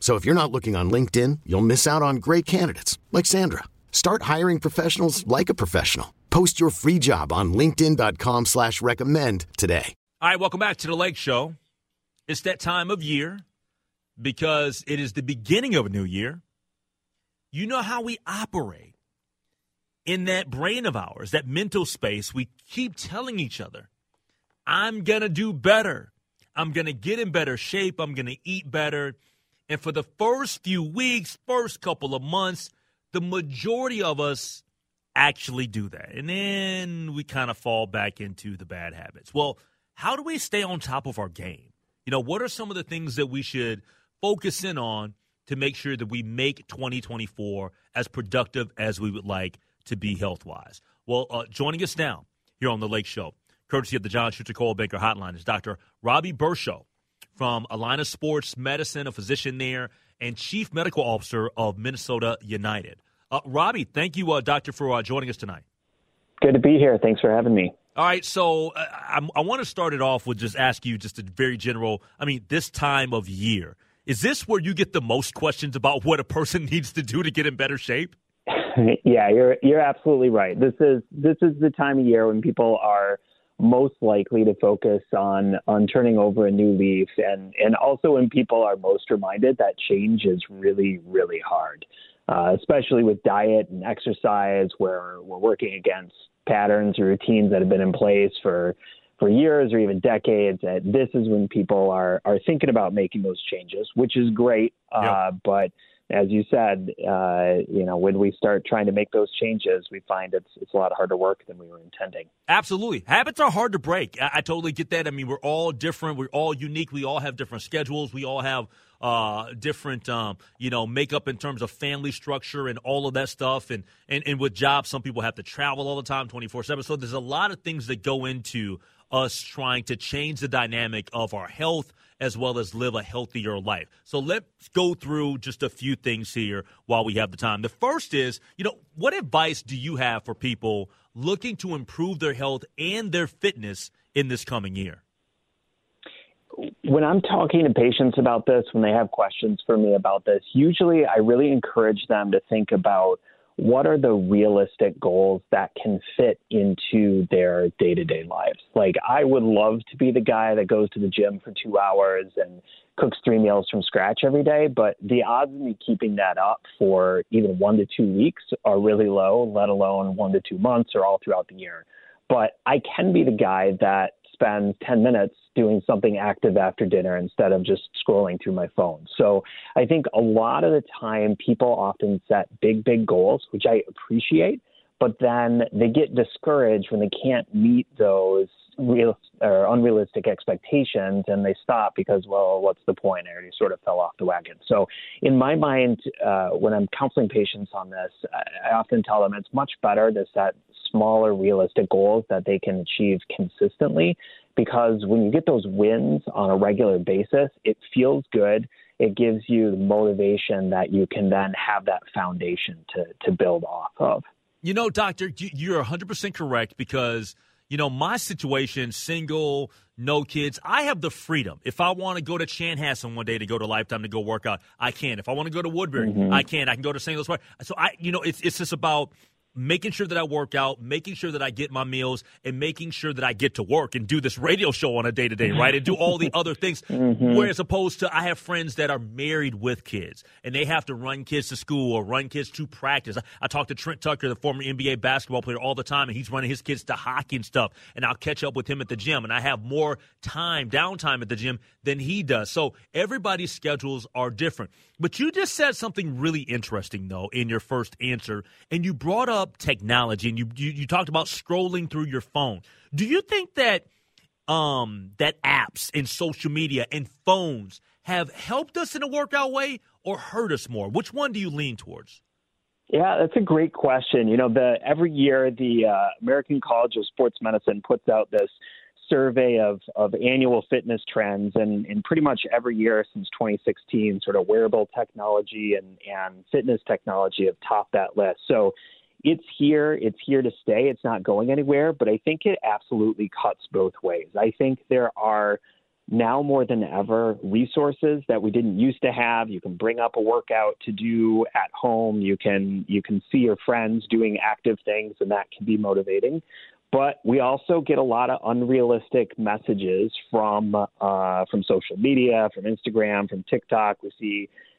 So if you're not looking on LinkedIn, you'll miss out on great candidates like Sandra. Start hiring professionals like a professional. Post your free job on linkedin.com/recommend today. All right, welcome back to The Lake Show. It's that time of year because it is the beginning of a new year. You know how we operate in that brain of ours, that mental space. We keep telling each other, I'm going to do better. I'm going to get in better shape. I'm going to eat better. And for the first few weeks, first couple of months, the majority of us actually do that. And then we kind of fall back into the bad habits. Well, how do we stay on top of our game? You know, what are some of the things that we should focus in on to make sure that we make 2024 as productive as we would like to be health-wise? Well, joining us now here on The Lake Show, courtesy of the John Schutzer Cole Baker Hotline, is Dr. Robby Bershow from Alaina Sports Medicine, a physician there, and Chief Medical Officer of Minnesota United. Robbie, thank you, Doctor, for joining us tonight. Good to be here. Thanks for having me. All right, so I want to start it off with just ask you just a very general, this time of year. Is this where you get the most questions about what a person needs to do to get in better shape? Yeah, you're absolutely right. This is the time of year when people are most likely to focus on turning over a new leaf, and also when people are most reminded that change is really, really hard, especially with diet and exercise, where we're working against patterns or routines that have been in place for years or even decades. And this is when people are thinking about making those changes, which is great. Yep. But as you said, when we start trying to make those changes, we find it's a lot harder work than we were intending. Absolutely. Habits are hard to break. I totally get that. We're all different. We're all unique. We all have different schedules. We all have different, makeup in terms of family structure and all of that stuff. And with jobs, some people have to travel all the time, 24/7. So there's a lot of things that go into us trying to change the dynamic of our health as well as live a healthier life. So let's go through just a few things here while we have the time. The first is, what advice do you have for people looking to improve their health and their fitness in this coming year? When I'm talking to patients about this, when they have questions for me about this, usually I really encourage them to think about what are the realistic goals that can fit into their day-to-day lives. Like, I would love to be the guy that goes to the gym for 2 hours and cooks 3 meals from scratch every day, but the odds of me keeping that up for even 1 to 2 weeks are really low, let alone 1 to 2 months or all throughout the year. But I can be the guy that spends 10 minutes doing something active after dinner instead of just scrolling through my phone. So I think a lot of the time people often set big goals, which I appreciate, but then they get discouraged when they can't meet those real or unrealistic expectations, and they stop because, well, what's the point? I already sort of fell off the wagon. So in my mind, when I'm counseling patients on this, I often tell them it's much better to set smaller, realistic goals that they can achieve consistently, because when you get those wins on a regular basis, it feels good. It gives you the motivation that you can then have that foundation to build off of. Doctor, you're 100% correct, because my situation, single, no kids, I have the freedom. If I want to go to Chanhassen one day to go to Lifetime to go work out, I can. If I want to go to Woodbury, I can. I can go to St. Louis Park. So it's just about making sure that I work out, making sure that I get my meals, and making sure that I get to work and do this radio show on a day-to-day, right, and do all the other things, whereas opposed to I have friends that are married with kids, and they have to run kids to school or run kids to practice. I talk to Trent Tucker, the former NBA basketball player, all the time, and he's running his kids to hockey and stuff, and I'll catch up with him at the gym, and I have more time, downtime at the gym than he does. So everybody's schedules are different. But you just said something really interesting, though, in your first answer, and you brought up technology, and you talked about scrolling through your phone. Do you think that that apps and social media and phones have helped us in a workout way or hurt us more? Which one do you lean towards? Yeah, that's a great question. You know, every year the American College of Sports Medicine puts out this survey of annual fitness trends, and pretty much every year since 2016, sort of wearable technology and fitness technology have topped that list. So it's here to stay. It's not going anywhere, but I think it absolutely cuts both ways. I think there are now more than ever resources that we didn't used to have. You can bring up a workout to do at home. You can see your friends doing active things, and that can be motivating. But we also get a lot of unrealistic messages from social media, from Instagram, from TikTok. We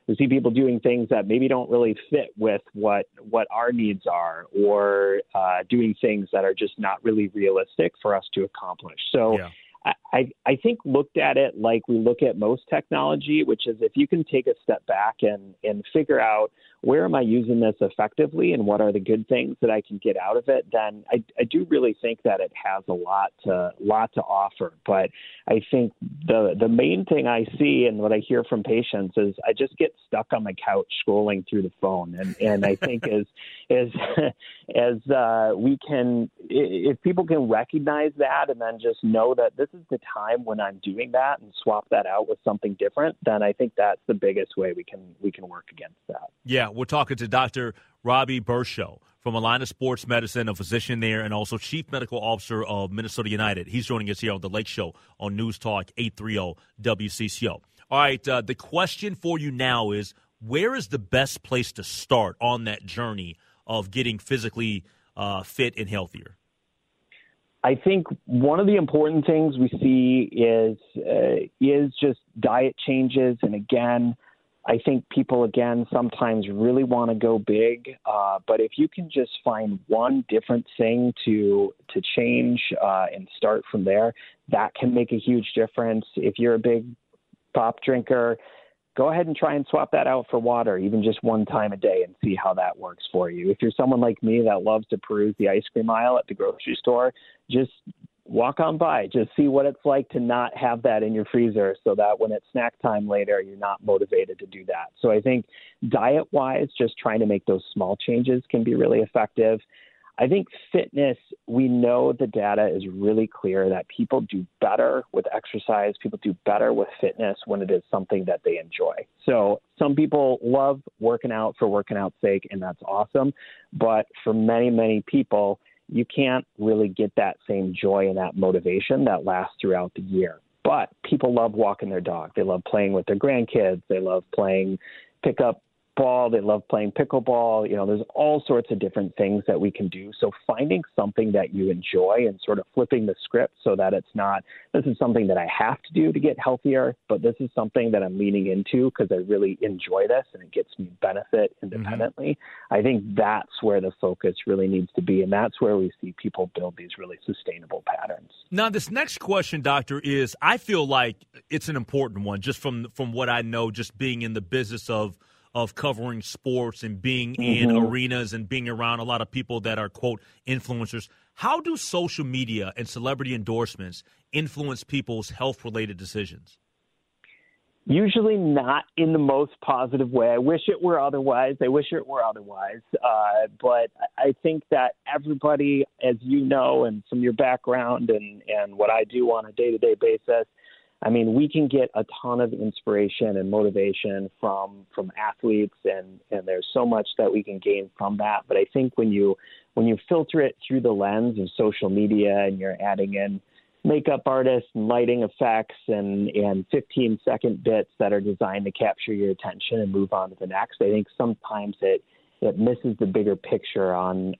see people doing things that maybe don't really fit with what our needs are, or doing things that are just not really realistic for us to accomplish. So yeah. I think looked at it like we look at most technology, which is if you can take a step back and figure out where am I using this effectively and what are the good things that I can get out of it, then I do really think that it has a lot to offer. But I think the main thing I see and what I hear from patients is I just get stuck on the couch scrolling through the phone. And I think as we can, if people can recognize that and then just know that this is the time when I'm doing that and swap that out with something different, then I think that's the biggest way we can work against that. Yeah, we're talking to Dr. Robby Bershow from Alaina Sports Medicine, a physician there, and also Chief Medical Officer of Minnesota United. He's joining us here on The Lake Show on News Talk 830 WCCO. All right, the question for you now is, where is the best place to start on that journey of getting physically fit and healthier? I think one of the important things we see is just diet changes. And again, I think people, sometimes really want to go big. But if you can just find one different thing to change and start from there, that can make a huge difference. If you're a big pop drinker, go ahead and try and swap that out for water, even just one time a day, and see how that works for you. If you're someone like me that loves to peruse the ice cream aisle at the grocery store, just walk on by. Just see what it's like to not have that in your freezer so that when it's snack time later, you're not motivated to do that. So I think diet-wise, just trying to make those small changes can be really effective. I think fitness, we know the data is really clear that people do better with exercise, people do better with fitness when it is something that they enjoy. So some people love working out for working out's sake, and that's awesome. But for many, many people, you can't really get that same joy and that motivation that lasts throughout the year. But people love walking their dog. They love playing with their grandkids. They love playing pickup ball. They love playing pickleball. You know, there's all sorts of different things that we can do. So finding something that you enjoy and sort of flipping the script so that it's not, this is something that I have to do to get healthier, but this is something that I'm leaning into because I really enjoy this and it gets me benefit independently. Mm-hmm. I think that's where the focus really needs to be. And that's where we see people build these really sustainable patterns. Now, this next question, Doctor, is I feel like it's an important one just from what I know, just being in the business of covering sports and being in arenas and being around a lot of people that are, quote, influencers. How do social media and celebrity endorsements influence people's health-related decisions? Usually not in the most positive way. I wish it were otherwise. But I think that everybody, as you know, and from your background and what I do on a day-to-day basis, I mean, we can get a ton of inspiration and motivation from athletes, and there's so much that we can gain from that. But I think when you filter it through the lens of social media and you're adding in makeup artists and lighting effects and 15-second bits that are designed to capture your attention and move on to the next, I think sometimes it that misses the bigger picture on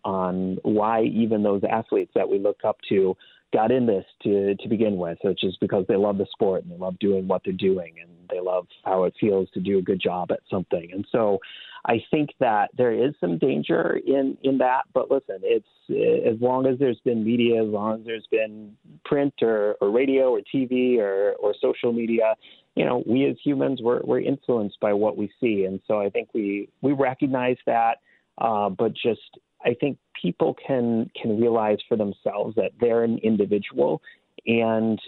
why even those athletes that we look up to got in this to begin with, which is because they love the sport and they love doing what they're doing and they love how it feels to do a good job at something. And so I think that there is some danger in that. But listen, it's as long as there's been media, as long as there's been print or radio or TV or social media, you know, we as humans, we're influenced by what we see. And so I think we recognize that, but just I think people can realize for themselves that they're an individual and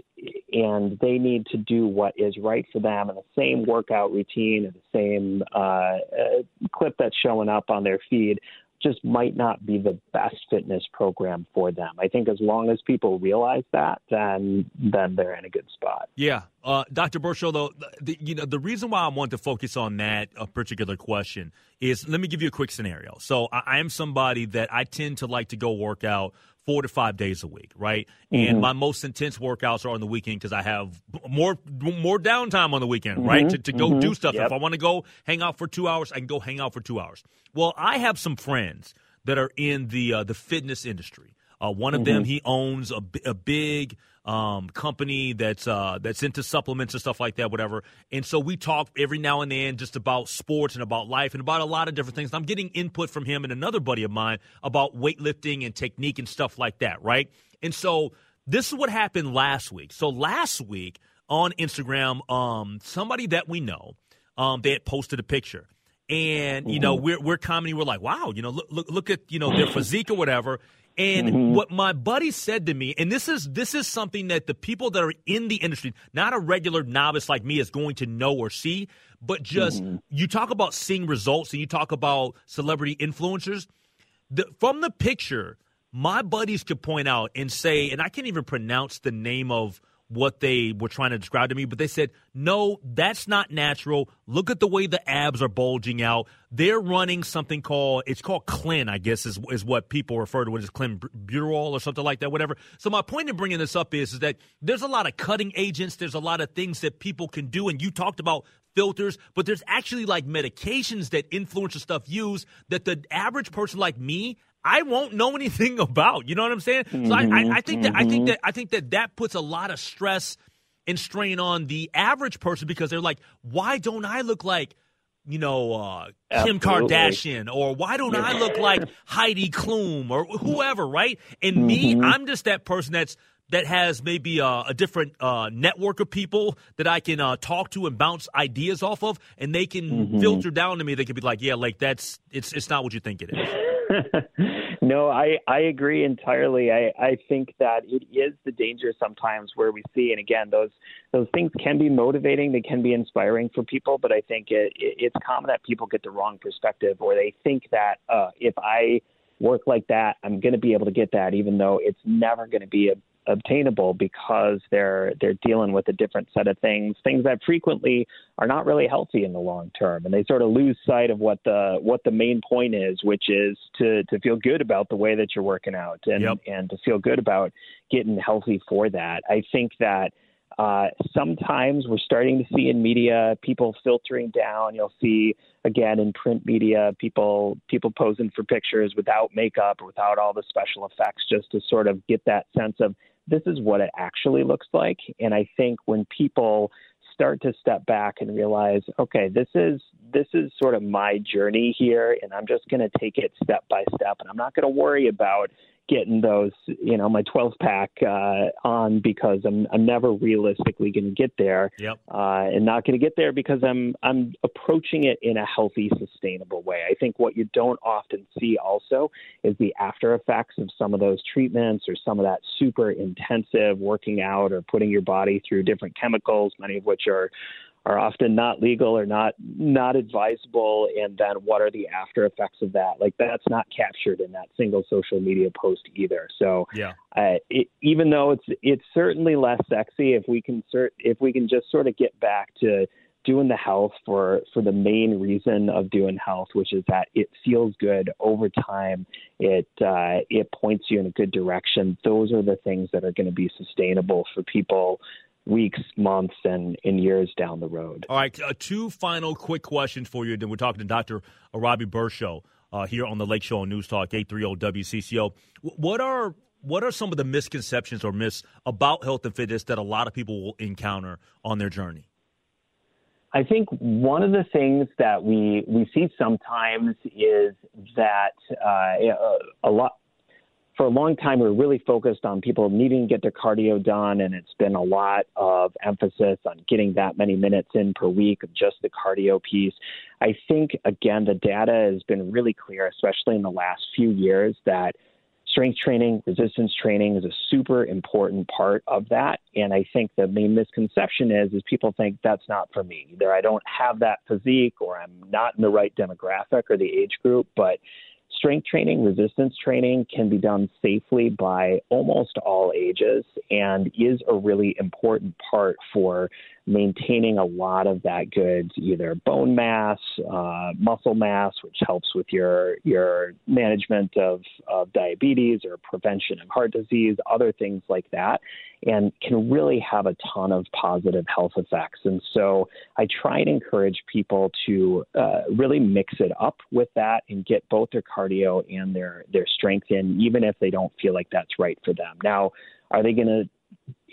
they need to do what is right for them. And the same workout routine and the same clip that's showing up on their feed just might not be the best fitness program for them. I think as long as people realize that, then they're in a good spot. Yeah. Dr. Bershow, though, the reason why I want to focus on that particular question is, let me give you a quick scenario. So I am somebody that I tend to like to go work out 4 to 5 days a week, right? Mm-hmm. And my most intense workouts are on the weekend because I have more downtime on the weekend, mm-hmm. right, to go mm-hmm. do stuff. Yep. If I want to go hang out for 2 hours, I can go hang out for 2 hours. Well, I have some friends that are in the fitness industry. One of mm-hmm. them, he owns a big company that's into supplements and stuff like that, whatever. And so we talk every now and then just about sports and about life and about a lot of different things. And I'm getting input from him and another buddy of mine about weightlifting and technique and stuff like that, right? And so this is what happened last week. So last week on Instagram, somebody that we know, they had posted a picture. And, you know, we're commenting, we're like, wow, you know, look at, you know, their physique or whatever. And mm-hmm. what my buddy said to me, and this is something that the people that are in the industry, not a regular novice like me is going to know or see, but just mm-hmm. you talk about seeing results and you talk about celebrity influencers. From the picture, my buddies could point out and say, and I can't even pronounce the name of what they were trying to describe to me, but they said, no, that's not natural. Look at the way the abs are bulging out. They're running something called Clen, I guess is what people refer to as Clenbuterol or something like that, whatever. So my point in bringing this up is that there's a lot of cutting agents. There's a lot of things that people can do. And you talked about filters, but there's actually like medications that influencer stuff use that the average person like me, I won't know anything about, you know what I'm saying? So I think that puts a lot of stress and strain on the average person because they're like, why don't I look like, you know, Kim Kardashian, or why don't I look like Heidi Klum or whoever, right? And me, I'm just that person that has maybe a different network of people that I can talk to and bounce ideas off of, and they can filter down to me. They can be like, yeah, like that's it's not what you think it is. No, I agree entirely. I think that it is the danger sometimes where we see, and again, those things can be motivating, they can be inspiring for people, but I think it's common that people get the wrong perspective, or they think that if I work like that, I'm going to be able to get that, even though it's never going to be obtainable because they're dealing with a different set of things that frequently are not really healthy in the long term, and they sort of lose sight of what the main point is, which is to feel good about the way that you're working out and yep. and to feel good about getting healthy for that. I think that sometimes we're starting to see in media people filtering down. You'll see again in print media people posing for pictures without makeup, without all the special effects, just to sort of get that sense of this is what it actually looks like. And I think when people start to step back and realize, okay, this is sort of my journey here, and I'm just going to take it step by step, and I'm not going to worry about getting those, you know, my 12-pack on because I'm never realistically going to get there, yep. And not going to get there because I'm approaching it in a healthy, sustainable way. I think what you don't often see also is the after effects of some of those treatments or some of that super intensive working out or putting your body through different chemicals, many of which are often not legal or not advisable, and then what are the after effects of that? Like, that's not captured in that single social media post either. So, yeah. Even though it's certainly less sexy, if we can just sort of get back to doing the health for the main reason of doing health, which is that it feels good over time. It points you in a good direction. Those are the things that are going to be sustainable for people weeks, months, and years down the road. All right, two final quick questions for you. Then we're talking to Dr. Robby Bershow. here on the Lake Show on News Talk 830 WCCO. What are some of the misconceptions or myths about health and fitness that a lot of people will encounter on their journey? I think one of the things that we see sometimes is that for a long time, we were really focused on people needing to get their cardio done, and it's been a lot of emphasis on getting that many minutes in per week of just the cardio piece. I think, again, the data has been really clear, especially in the last few years, that strength training, resistance training is a super important part of that. And I think the main misconception is people think that's not for me. Either I don't have that physique, or I'm not in the right demographic or the age group. But strength training, resistance training can be done safely by almost all ages and is a really important part for maintaining a lot of that good, either bone mass, muscle mass, which helps with your management of diabetes or prevention of heart disease, other things like that, and can really have a ton of positive health effects. And so I try and encourage people to really mix it up with that and get both their cardio and their strength in, even if they don't feel like that's right for them. Now, are they going to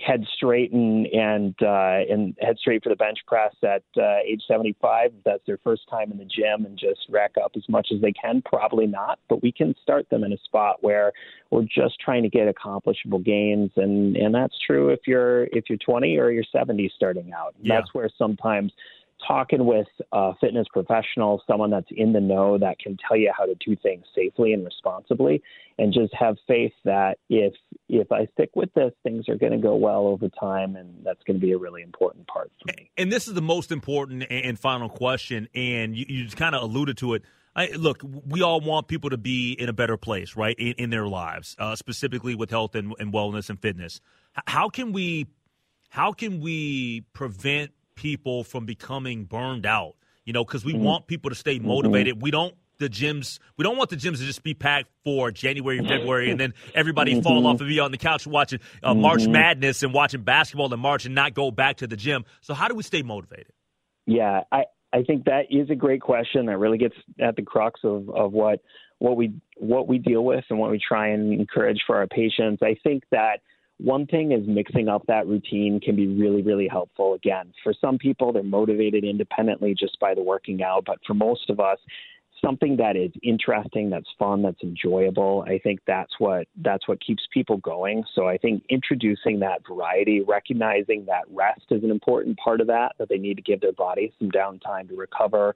head straight and head straight for the bench press at age 75? That's their first time in the gym and just rack up as much as they can? Probably not, but we can start them in a spot where we're just trying to get accomplishable gains. And that's true if you're 20 or you're 70 starting out. Yeah. That's where sometimes talking with a fitness professional, someone that's in the know that can tell you how to do things safely and responsibly, and just have faith that if I stick with this, things are going to go well over time, and that's going to be a really important part for me. And this is the most important and final question, and you just kind of alluded to it. Look, we all want people to be in a better place, right, in their lives, specifically with health and wellness and fitness. How can we prevent people from becoming burned out, because we want people to stay motivated. We don't want the gyms to just be packed for January, February, and then everybody fall off and be on the couch watching March Madness and watching basketball in March and not go back to the gym. So how do we stay motivated? Yeah, I think that is a great question that really gets at the crux of what we deal with and what we try and encourage for our patients. I think that one thing is mixing up that routine can be really, really helpful. Again, for some people, they're motivated independently just by the working out. But for most of us, something that is interesting, that's fun, that's enjoyable, I think that's what keeps people going. So I think introducing that variety, recognizing that rest is an important part of that they need to give their body some downtime to recover.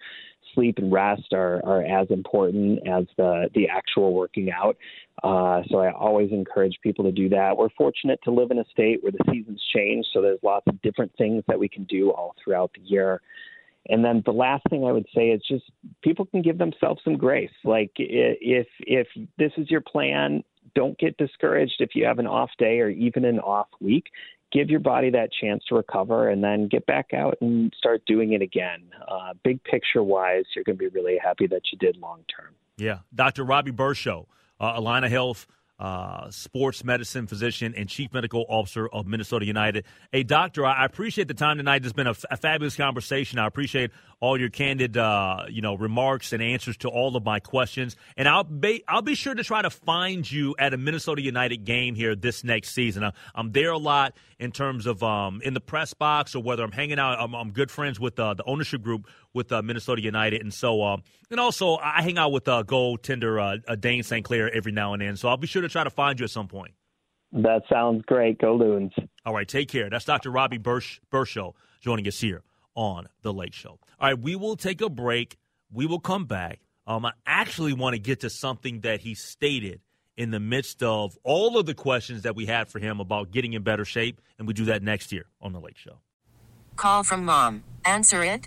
Sleep and rest are as important as the actual working out. So I always encourage people to do that. We're fortunate to live in a state where the seasons change, so there's lots of different things that we can do all throughout the year. And then the last thing I would say is just people can give themselves some grace. Like if this is your plan, don't get discouraged if you have an off day or even an off week. Give your body that chance to recover and then get back out and start doing it again. Big picture-wise, you're going to be really happy that you did long-term. Yeah. Dr. Robby Bershow, Alaina Health, sports medicine physician and chief medical officer of Minnesota United. Hey, doctor, I appreciate the time tonight. It's been a fabulous conversation. I appreciate all your candid remarks and answers to all of my questions. And I'll be sure to try to find you at a Minnesota United game here this next season. I'm there a lot in terms of in the press box, or whether I'm hanging out. I'm good friends with the ownership group with Minnesota United. And so and also I hang out with goaltender Dane St. Clair every now and then. So I'll be sure to try to find you at some point. That sounds great. Go Loons. All right. Take care. That's Dr. Robby Bershow joining us here on The Lake Show. All right, we will take a break. We will come back. I actually want to get to something that he stated in the midst of all of the questions that we had for him about getting in better shape, and we do that next year on The Lake Show. Call from mom. Answer it.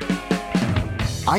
it. I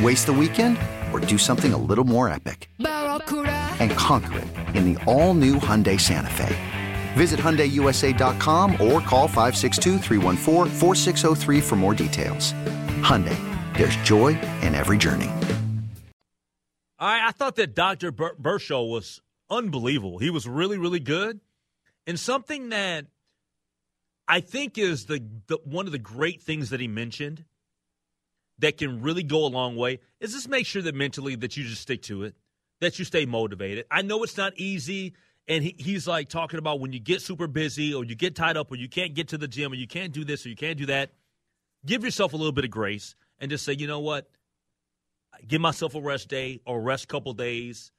Waste the weekend or do something a little more epic? And conquer it in the all-new Hyundai Santa Fe. Visit HyundaiUSA.com or call 562-314-4603 for more details. Hyundai, there's joy in every journey. All right, I thought that Dr. Bershow was unbelievable. He was really, really good. And something that I think is the one of the great things that he mentioned that can really go a long way is just make sure that mentally that you just stick to it, that you stay motivated. I know it's not easy, and he's like talking about when you get super busy or you get tied up or you can't get to the gym or you can't do this or you can't do that. Give yourself a little bit of grace and just say, you know what, give myself a rest day or rest couple days,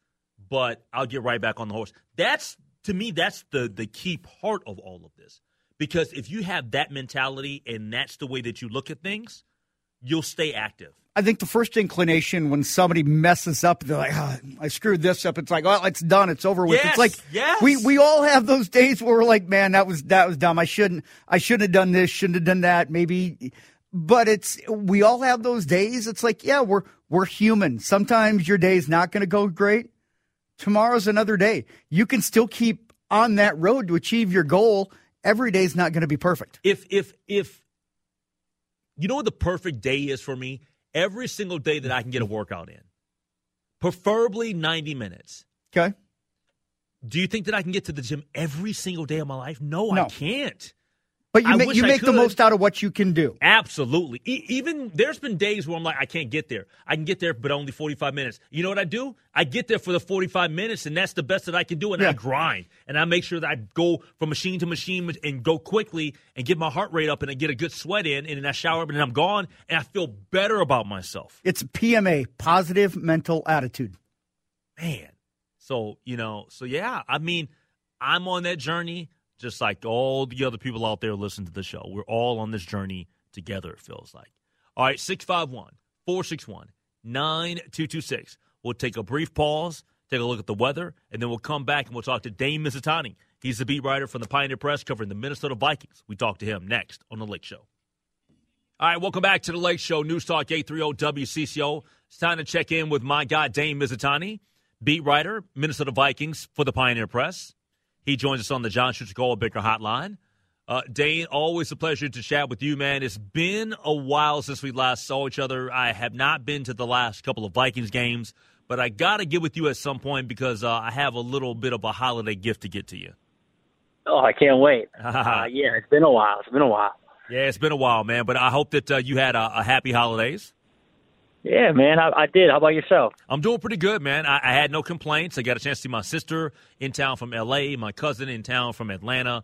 but I'll get right back on the horse. That's, to me, that's the key part of all of this, because if you have that mentality and that's the way that you look at things, you'll stay active. I think the first inclination when somebody messes up, they're like, oh, I screwed this up. It's like, well, it's done. It's over with. Yes, it's like, yes. We all have those days where we're like, man, that was dumb. I shouldn't have done this. Shouldn't have done that. Maybe. But we all have those days. It's like, yeah, we're human. Sometimes your day's not going to go great. Tomorrow's another day. You can still keep on that road to achieve your goal. Every day's not going to be perfect. If you know what the perfect day is for me? Every single day that I can get a workout in, preferably 90 minutes. Okay. Do you think that I can get to the gym every single day of my life? No. I can't. But you make the most out of what you can do. Absolutely. Even there's been days where I'm like, I can't get there. I can get there, but only 45 minutes. You know what I do? I get there for the 45 minutes, and that's the best that I can do, and yeah. I grind. And I make sure that I go from machine to machine and go quickly and get my heart rate up and I get a good sweat in, and then I shower up, and then I'm gone, and I feel better about myself. It's PMA, positive mental attitude. Man. So yeah, I mean, I'm on that journey. Just like all the other people out there listening to the show. We're all on this journey together, it feels like. All right, 651-461-9226. We'll take a brief pause, take a look at the weather, and then we'll come back and we'll talk to Dane Mizutani. He's the beat writer from the Pioneer Press covering the Minnesota Vikings. We talk to him next on The Lake Show. All right, welcome back to The Lake Show, News Talk 830 WCCO. It's time to check in with my guy, Dane Mizutani, beat writer, Minnesota Vikings for the Pioneer Press. He joins us on the John Schutzer Cole Baker Hotline. Dane, always a pleasure to chat with you, man. It's been a while since we last saw each other. I have not been to the last couple of Vikings games, but I got to get with you at some point because I have a little bit of a holiday gift to get to you. Oh, I can't wait. Yeah, it's been a while. Yeah, it's been a while, man, but I hope that you had a happy holidays. Yeah, man, I did. How about yourself? I'm doing pretty good, man. I had no complaints. I got a chance to see my sister in town from L.A., my cousin in town from Atlanta.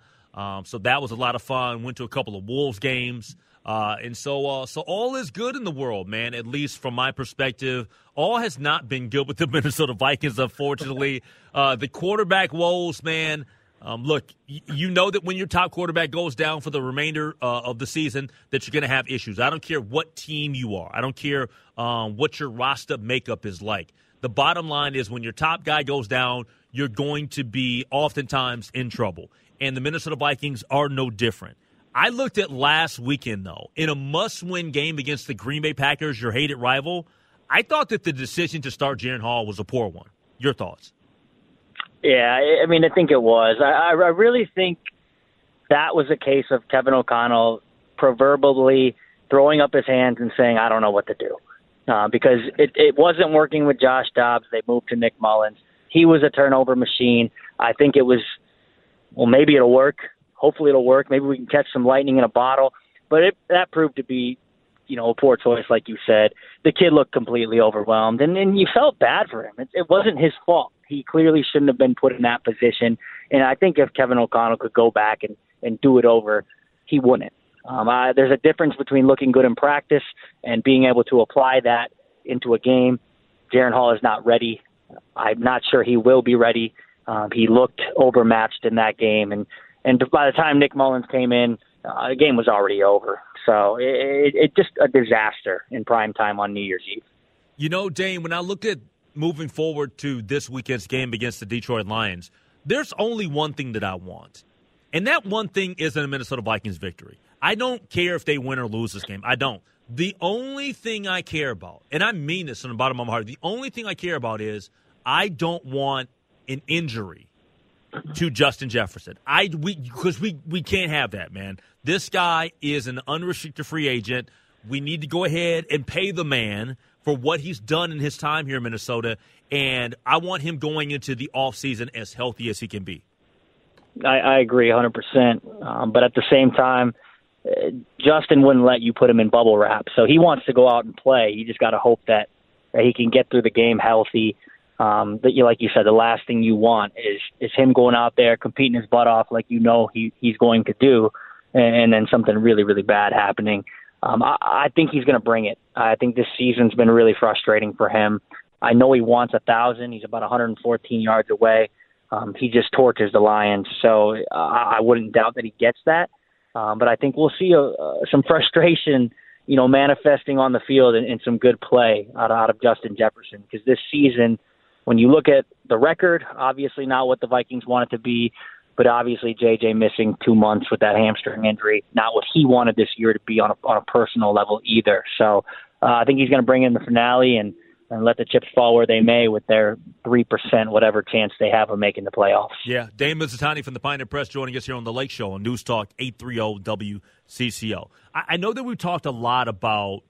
So that was a lot of fun. Went to a couple of Wolves games. So all is good in the world, man, at least from my perspective. All has not been good with the Minnesota Vikings, unfortunately. The quarterback woes, man. Look, you know that when your top quarterback goes down for the remainder of the season that you're going to have issues. I don't care what team you are. I don't care what your roster makeup is like. The bottom line is when your top guy goes down, you're going to be oftentimes in trouble. And the Minnesota Vikings are no different. I looked at last weekend, though, in a must-win game against the Green Bay Packers, your hated rival, I thought that the decision to start Jaron Hall was a poor one. Your thoughts? Yeah, I mean, I think it was. I really think that was a case of Kevin O'Connell proverbially throwing up his hands and saying, I don't know what to do. Because it wasn't working with Josh Dobbs. They moved to Nick Mullins. He was a turnover machine. I think it was, well, maybe it'll work. Hopefully it'll work. Maybe we can catch some lightning in a bottle. But that proved to be, you know, a poor choice, like you said. The kid looked completely overwhelmed, and you felt bad for him. It wasn't his fault. He clearly shouldn't have been put in that position. And I think if Kevin O'Connell could go back and do it over, he wouldn't. There's a difference between looking good in practice and being able to apply that into a game. Jaron Hall is not ready. I'm not sure he will be ready. He looked overmatched in that game. And by the time Nick Mullins came in, the game was already over. So it just a disaster in prime time on New Year's Eve. You know, Dane, when I look at moving forward to this weekend's game against the Detroit Lions, there's only one thing that I want. And that one thing isn't a Minnesota Vikings victory. I don't care if they win or lose this game. I don't. The only thing I care about, and I mean this from the bottom of my heart, the only thing I care about is I don't want an injury to Justin Jefferson. Because we can't have that, man. This guy is an unrestricted free agent. We need to go ahead and pay the man for what he's done in his time here in Minnesota, and I want him going into the offseason as healthy as he can be. I agree 100%. But at the same time, Justin wouldn't let you put him in bubble wrap, so he wants to go out and play. You just got to hope that he can get through the game healthy. Like you said, the last thing you want is him going out there, competing his butt off like you know he's going to do, and then something really, really bad happening. I think he's going to bring it. I think this season's been really frustrating for him. I know he wants 1,000. He's about 114 yards away. He just tortures the Lions, so I wouldn't doubt that he gets that. But I think we'll see some frustration, you know, manifesting on the field and some good play out of Justin Jefferson. Because this season, when you look at the record, obviously not what the Vikings want it to be, but obviously J.J. missing 2 months with that hamstring injury, not what he wanted this year to be on a personal level either. So I think he's going to bring in the finale and let the chips fall where they may with their 3% whatever chance they have of making the playoffs. Yeah, Dane Mizutani from the Pioneer Press joining us here on The Lake Show on News Talk 830 WCCO. I know that we've talked a lot about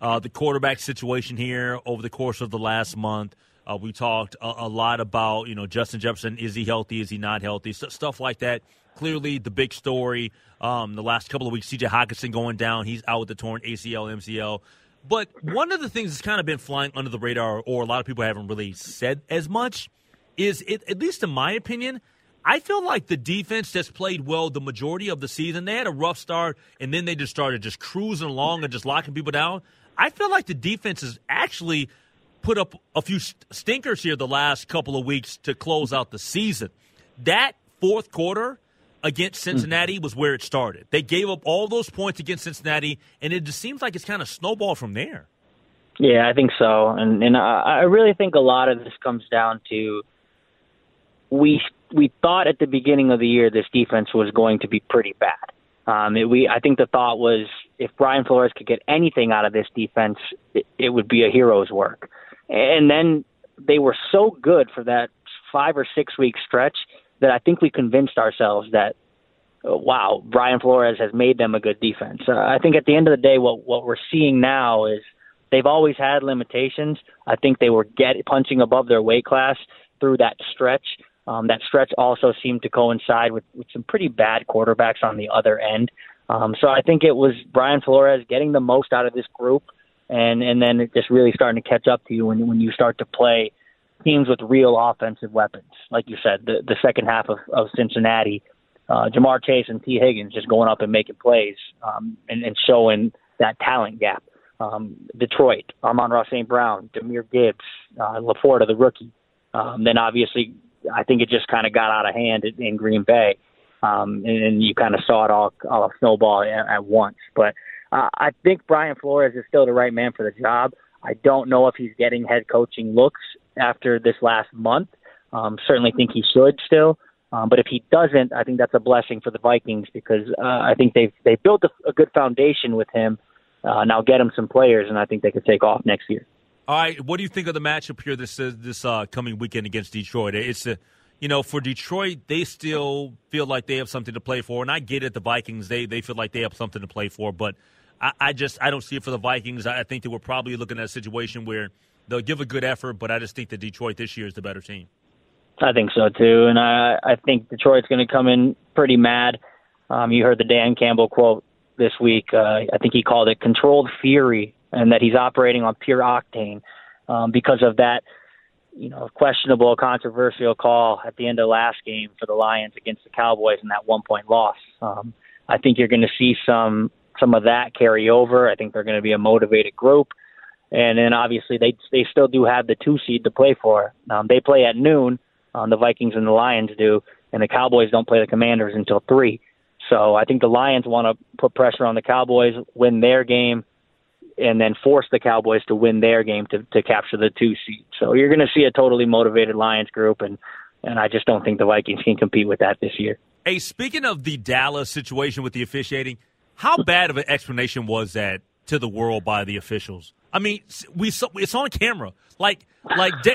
the quarterback situation here over the course of the last month. We talked a lot about, you know, Justin Jefferson, is he healthy, is he not healthy, stuff like that. Clearly the big story the last couple of weeks, C.J. Hockinson going down. He's out with the torn ACL, MCL. But one of the things that's kind of been flying under the radar, or a lot of people haven't really said as much, is, at least in my opinion, I feel like the defense that's played well the majority of the season, they had a rough start, and then they just started just cruising along and just locking people down. I feel like the defense has actually put up a few stinkers here the last couple of weeks to close out the season. That fourth quarter against Cincinnati was where it started. They gave up all those points against Cincinnati, and it just seems like it's kind of snowballed from there. Yeah, I think so. And I really think a lot of this comes down to we thought at the beginning of the year this defense was going to be pretty bad. I think the thought was if Brian Flores could get anything out of this defense, it would be a hero's work. And then they were so good for that 5 or 6 week stretch that I think we convinced ourselves that, wow, Brian Flores has made them a good defense. I think at the end of the day, what we're seeing now is they've always had limitations. I think they were punching above their weight class through that stretch. That stretch also seemed to coincide with some pretty bad quarterbacks on the other end. So I think it was Brian Flores getting the most out of this group, and then it just really starting to catch up to you when you start to play teams with real offensive weapons. Like you said, the second half of Cincinnati, Ja'Marr Chase and T. Higgins just going up and making plays and showing that talent gap. Detroit, Amon-Ra St. Brown, Demir Gibbs, LaPorta, the rookie. Then obviously I think it just kind of got out of hand in Green Bay, and you kind of saw it all snowball at once. But I think Brian Flores is still the right man for the job. I don't know if he's getting head coaching looks after this last month. Certainly think he should still. But if he doesn't, I think that's a blessing for the Vikings because I think they built a good foundation with him. Now get him some players, and I think they could take off next year. All right, what do you think of the matchup here this coming weekend against Detroit? It's you know, for Detroit, they still feel like they have something to play for. And I get it, the Vikings, they feel like they have something to play for. But I don't see it for the Vikings. I think that we're probably looking at a situation where they'll give a good effort, but I just think that Detroit this year is the better team. I think so, too. And I think Detroit's going to come in pretty mad. You heard the Dan Campbell quote this week. I think he called it controlled fury, and that he's operating on pure octane because of that, you know, questionable, controversial call at the end of last game for the Lions against the Cowboys in that 1-point loss. I think you're going to see some of that carry over. I think they're going to be a motivated group. And then obviously they still do have the 2 seed to play for. They play at noon. The Vikings and the Lions do, and the Cowboys don't play the Commanders until 3. So I think the Lions want to put pressure on the Cowboys, win their game, and then force the Cowboys to win their game to capture the 2 seed. So you're going to see a totally motivated Lions group, and I just don't think the Vikings can compete with that this year. Hey, speaking of the Dallas situation with the officiating, how bad of an explanation was that to the world by the officials? I mean, we saw, it's on camera.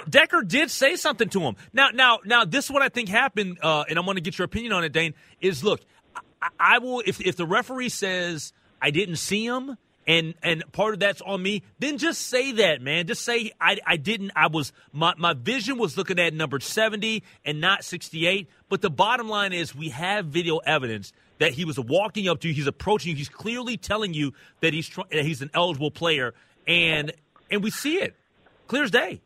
Decker did say something to him. Now, this is what I think happened, and I'm going to get your opinion on it, Dane, is look, I will – if the referee says I didn't see him and part of that's on me, then just say that, man. Just say I didn't – I was – my vision was looking at number 70 and not 68. But the bottom line is we have video evidence that he was walking up to you, he's approaching you, he's clearly telling you that he's an eligible player, and we see it. Clear as day.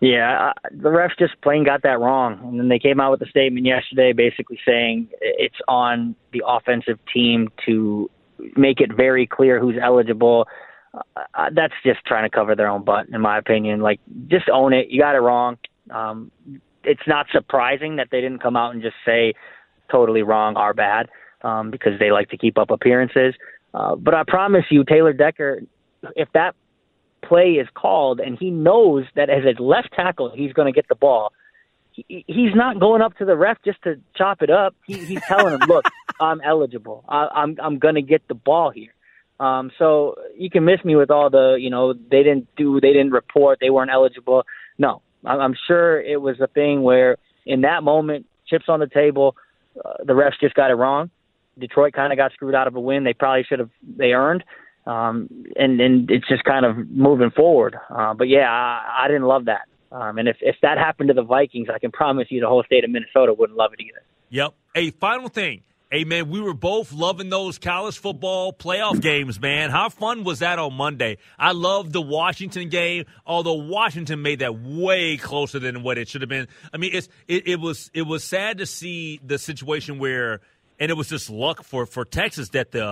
Yeah, the refs just plain got that wrong. And then they came out with a statement yesterday basically saying it's on the offensive team to make it very clear who's eligible. That's just trying to cover their own butt, in my opinion. Like, just own it. You got it wrong. It's not surprising that they didn't come out and just say totally wrong, our bad, because they like to keep up appearances. But I promise you, Taylor Decker, if that play is called and he knows that as a left tackle he's going to get the ball, he's not going up to the ref just to chop it up. He's telling him, look, I'm eligible, I'm going to get the ball here. So you can miss me with all the, you know, they didn't report, they weren't eligible. No, I'm sure it was a thing where in that moment, chips on the table, the refs just got it wrong. Detroit kind of got screwed out of a win they probably should have, they earned. And it's just kind of moving forward. But yeah, I didn't love that. And if that happened to the Vikings, I can promise you the whole state of Minnesota wouldn't love it either. Yep. Hey, final thing. Hey, man, we were both loving those college football playoff games, man. How fun was that on Monday? I loved the Washington game, although Washington made that way closer than what it should have been. I mean, it was sad to see the situation where, and it was just luck for Texas that the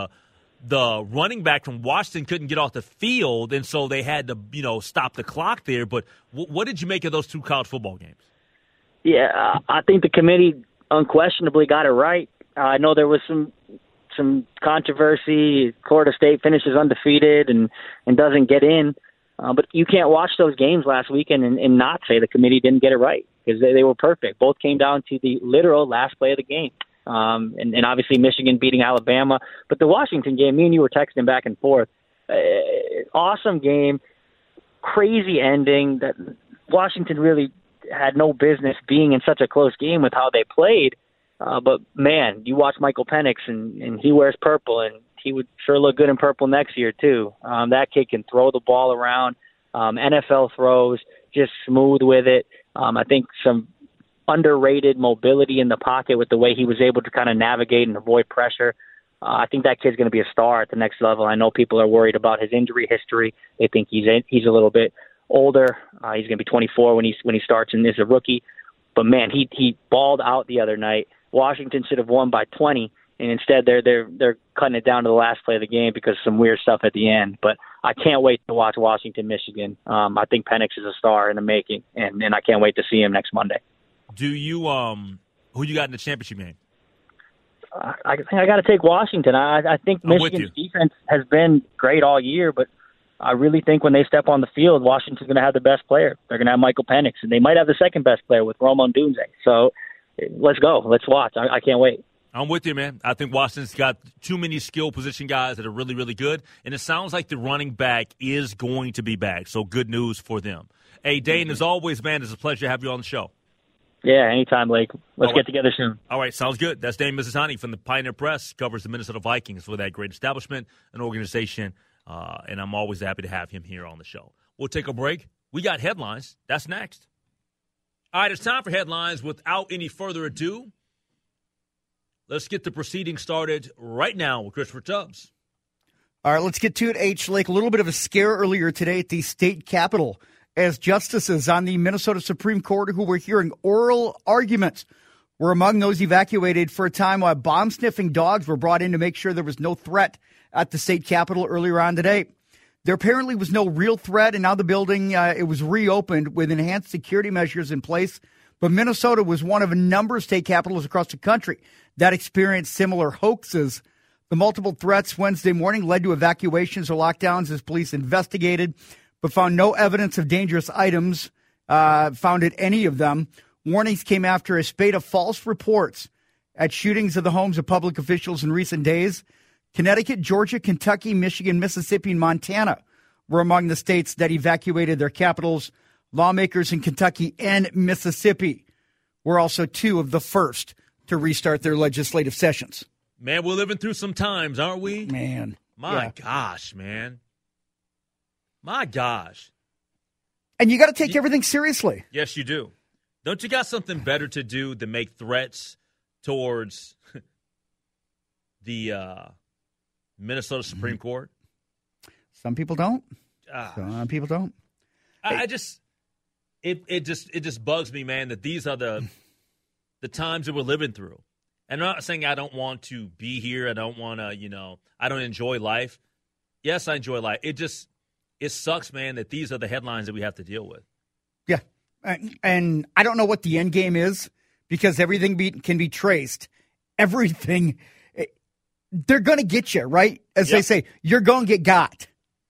running back from Washington couldn't get off the field, and so they had to, you know, stop the clock there. But what did you make of those two college football games? Yeah, I think the committee unquestionably got it right. I know there was some controversy. Florida State finishes undefeated and doesn't get in. But you can't watch those games last weekend and not say the committee didn't get it right, because they were perfect. Both came down to the literal last play of the game. And obviously Michigan beating Alabama, but the Washington game, me and you were texting back and forth. Awesome game, crazy ending that Washington really had no business being in such a close game with how they played. But man, you watch Michael Penix and he wears purple, and he would sure look good in purple next year too. That kid can throw the ball around, NFL throws, just smooth with it. I think some underrated mobility in the pocket with the way he was able to kind of navigate and avoid pressure. I think that kid's going to be a star at the next level. I know people are worried about his injury history. They think he's a little bit older. He's going to be 24 when he starts and is a rookie. But man, he balled out the other night. Washington should have won by 20, and instead they're cutting it down to the last play of the game because of some weird stuff at the end. But I can't wait to watch Washington, Michigan. I think Penix is a star in the making, and I can't wait to see him next Monday. Do you who you got in the championship game? I think I got to take Washington. I think Michigan's defense has been great all year, but I really think when they step on the field, Washington's going to have the best player. They're going to have Michael Penix, and they might have the second best player with Ramon Dunze. So let's go. Let's watch. I can't wait. I'm with you, man. I think Washington's got too many skill position guys that are really, really good, and it sounds like the running back is going to be back, so good news for them. Hey, Dane, as always, man, it's a pleasure to have you on the show. Yeah, anytime, Lake. Let's get together soon. All right, sounds good. That's Dane Mizutani from the Pioneer Press, covers the Minnesota Vikings for that great establishment and organization, and I'm always happy to have him here on the show. We'll take a break. We got headlines. That's next. All right, it's time for headlines. Without any further ado, let's get the proceeding started right now with Christopher Tubbs. All right, let's get to it, H. Lake. A little bit of a scare earlier today at the state capitol, as justices on the Minnesota Supreme Court who were hearing oral arguments were among those evacuated for a time while bomb-sniffing dogs were brought in to make sure there was no threat at the state capitol earlier on today. There apparently was no real threat, and now the building, it was reopened with enhanced security measures in place. But Minnesota was one of a number of state capitals across the country that experienced similar hoaxes. The multiple threats Wednesday morning led to evacuations or lockdowns as police investigated, but found no evidence of dangerous items found at any of them. Warnings came after a spate of false reports at shootings of the homes of public officials in recent days. Connecticut, Georgia, Kentucky, Michigan, Mississippi, and Montana were among the states that evacuated their capitals. Lawmakers in Kentucky and Mississippi were also two of the first to restart their legislative sessions. Man, we're living through some times, aren't we? Man. My gosh, man. My gosh. And you got to take everything seriously. Yes, you do. Don't you got something better to do than make threats towards the Minnesota Supreme Court? Some people don't. Gosh. Some people don't. It just bugs me, man, that these are the times that we're living through. And I'm not saying I don't want to be here. I don't want to, I don't enjoy life. Yes, I enjoy life. It sucks, man, that these are the headlines that we have to deal with. Yeah, and I don't know what the end game is because everything can be traced. Everything, they're going to get you, right? As they say, you're going to get got,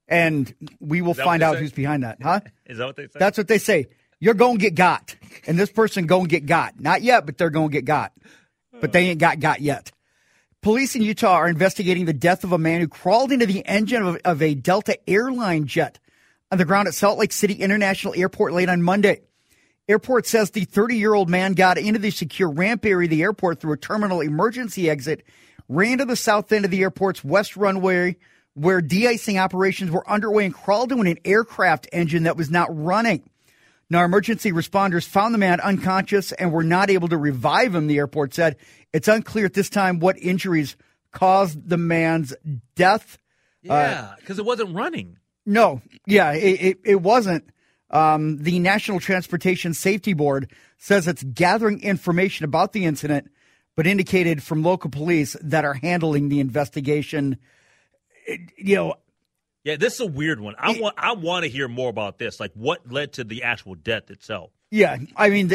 and we will find out who's behind that, huh? Is that what they say? That's what they say. You're going to get got, and this person going to get got. Not yet, but they're going to get got. But they ain't got yet. Police in Utah are investigating the death of a man who crawled into the engine of a Delta airline jet on the ground at Salt Lake City International Airport late on Monday. Airport says the 30-year-old man got into the secure ramp area of the airport through a terminal emergency exit, ran to the south end of the airport's west runway where de-icing operations were underway, and crawled into an aircraft engine that was not running. Now, emergency responders found the man unconscious and were not able to revive him, the airport said. It's unclear at this time what injuries caused the man's death. Yeah, because it wasn't running. No, yeah, it wasn't. The National Transportation Safety Board says it's gathering information about the incident, but indicated from local police that are handling the investigation, Yeah, this is a weird one. I want to hear more about this. Like, what led to the actual death itself? Yeah, I mean,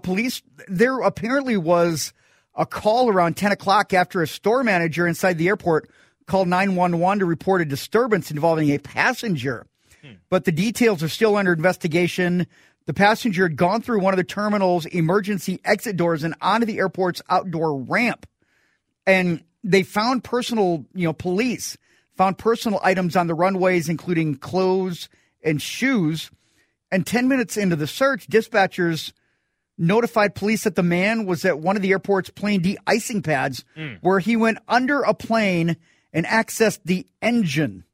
police, there apparently was a call around 10 o'clock after a store manager inside the airport called 911 to report a disturbance involving a passenger. But the details are still under investigation. The passenger had gone through one of the terminal's emergency exit doors and onto the airport's outdoor ramp. And they found police found personal items on the runways, including clothes and shoes. And 10 minutes into the search, dispatchers notified police that the man was at one of the airport's plane de-icing pads where he went under a plane and accessed the engine.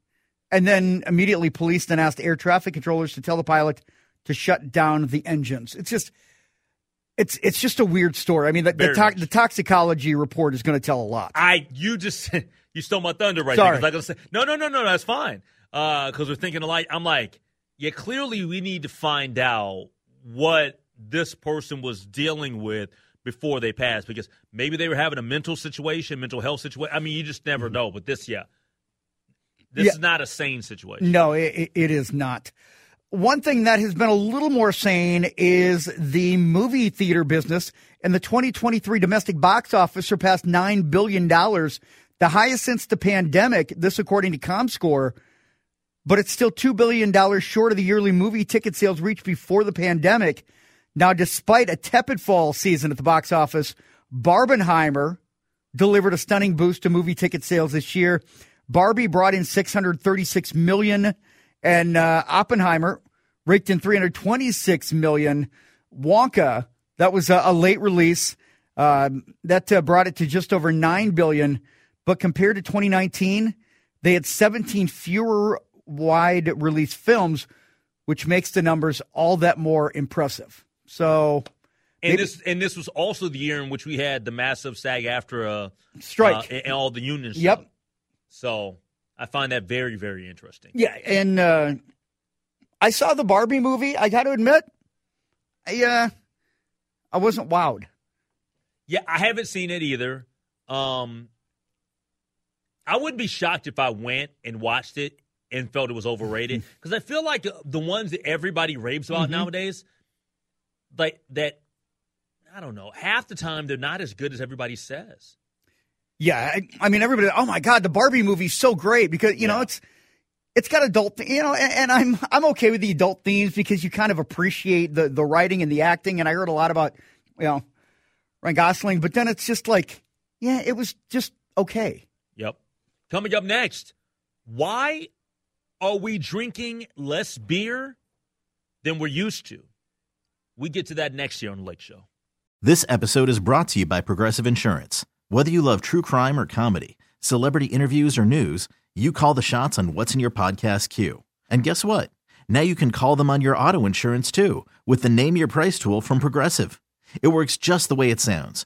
And then immediately police then asked air traffic controllers to tell the pilot to shut down the engines. It's just a weird story. I mean, the toxicology report is going to tell a lot. You stole my thunder right there. Like I said, no, that's fine. Because we're thinking alike. I'm like, yeah, clearly we need to find out what this person was dealing with before they passed. Because maybe they were having a mental health situation. I mean, you just never know. But this is not a sane situation. No, it is not. One thing that has been a little more sane is the movie theater business, and the 2023 domestic box office surpassed $9 billion, the highest since the pandemic, this according to Comscore, but it's still $2 billion short of the yearly movie ticket sales reached before the pandemic. Now, despite a tepid fall season at the box office, Barbenheimer delivered a stunning boost to movie ticket sales this year. Barbie brought in $636 million. And Oppenheimer raked in $326 million. Wonka That was a late release. That brought it to just over $9 billion. But compared to 2019, they had 17 fewer wide release films, which makes the numbers all that more impressive. So, and this was also the year in which we had the massive SAG-AFTRA strike and all the unions. Yep. Strike. So I find that very, very interesting. Yeah, and I saw the Barbie movie. I got to admit, I wasn't wowed. Yeah, I haven't seen it either. I wouldn't be shocked if I went and watched it and felt it was overrated, because I feel like the ones that everybody raves about nowadays, like that, I don't know, half the time they're not as good as everybody says. Yeah, I mean, everybody, oh my God, the Barbie movie's so great, because you know it's got adult, and I'm okay with the adult themes because you kind of appreciate the writing and the acting, and I heard a lot about Ryan Gosling, but then it's just like, yeah, it was just okay. Yep. Coming up next, why are we drinking less beer than we're used to? We get to that next year on The Lake Show. This episode is brought to you by Progressive Insurance. Whether you love true crime or comedy, celebrity interviews or news, you call the shots on what's in your podcast queue. And guess what? Now you can call them on your auto insurance too, with the Name Your Price tool from Progressive. It works just the way it sounds.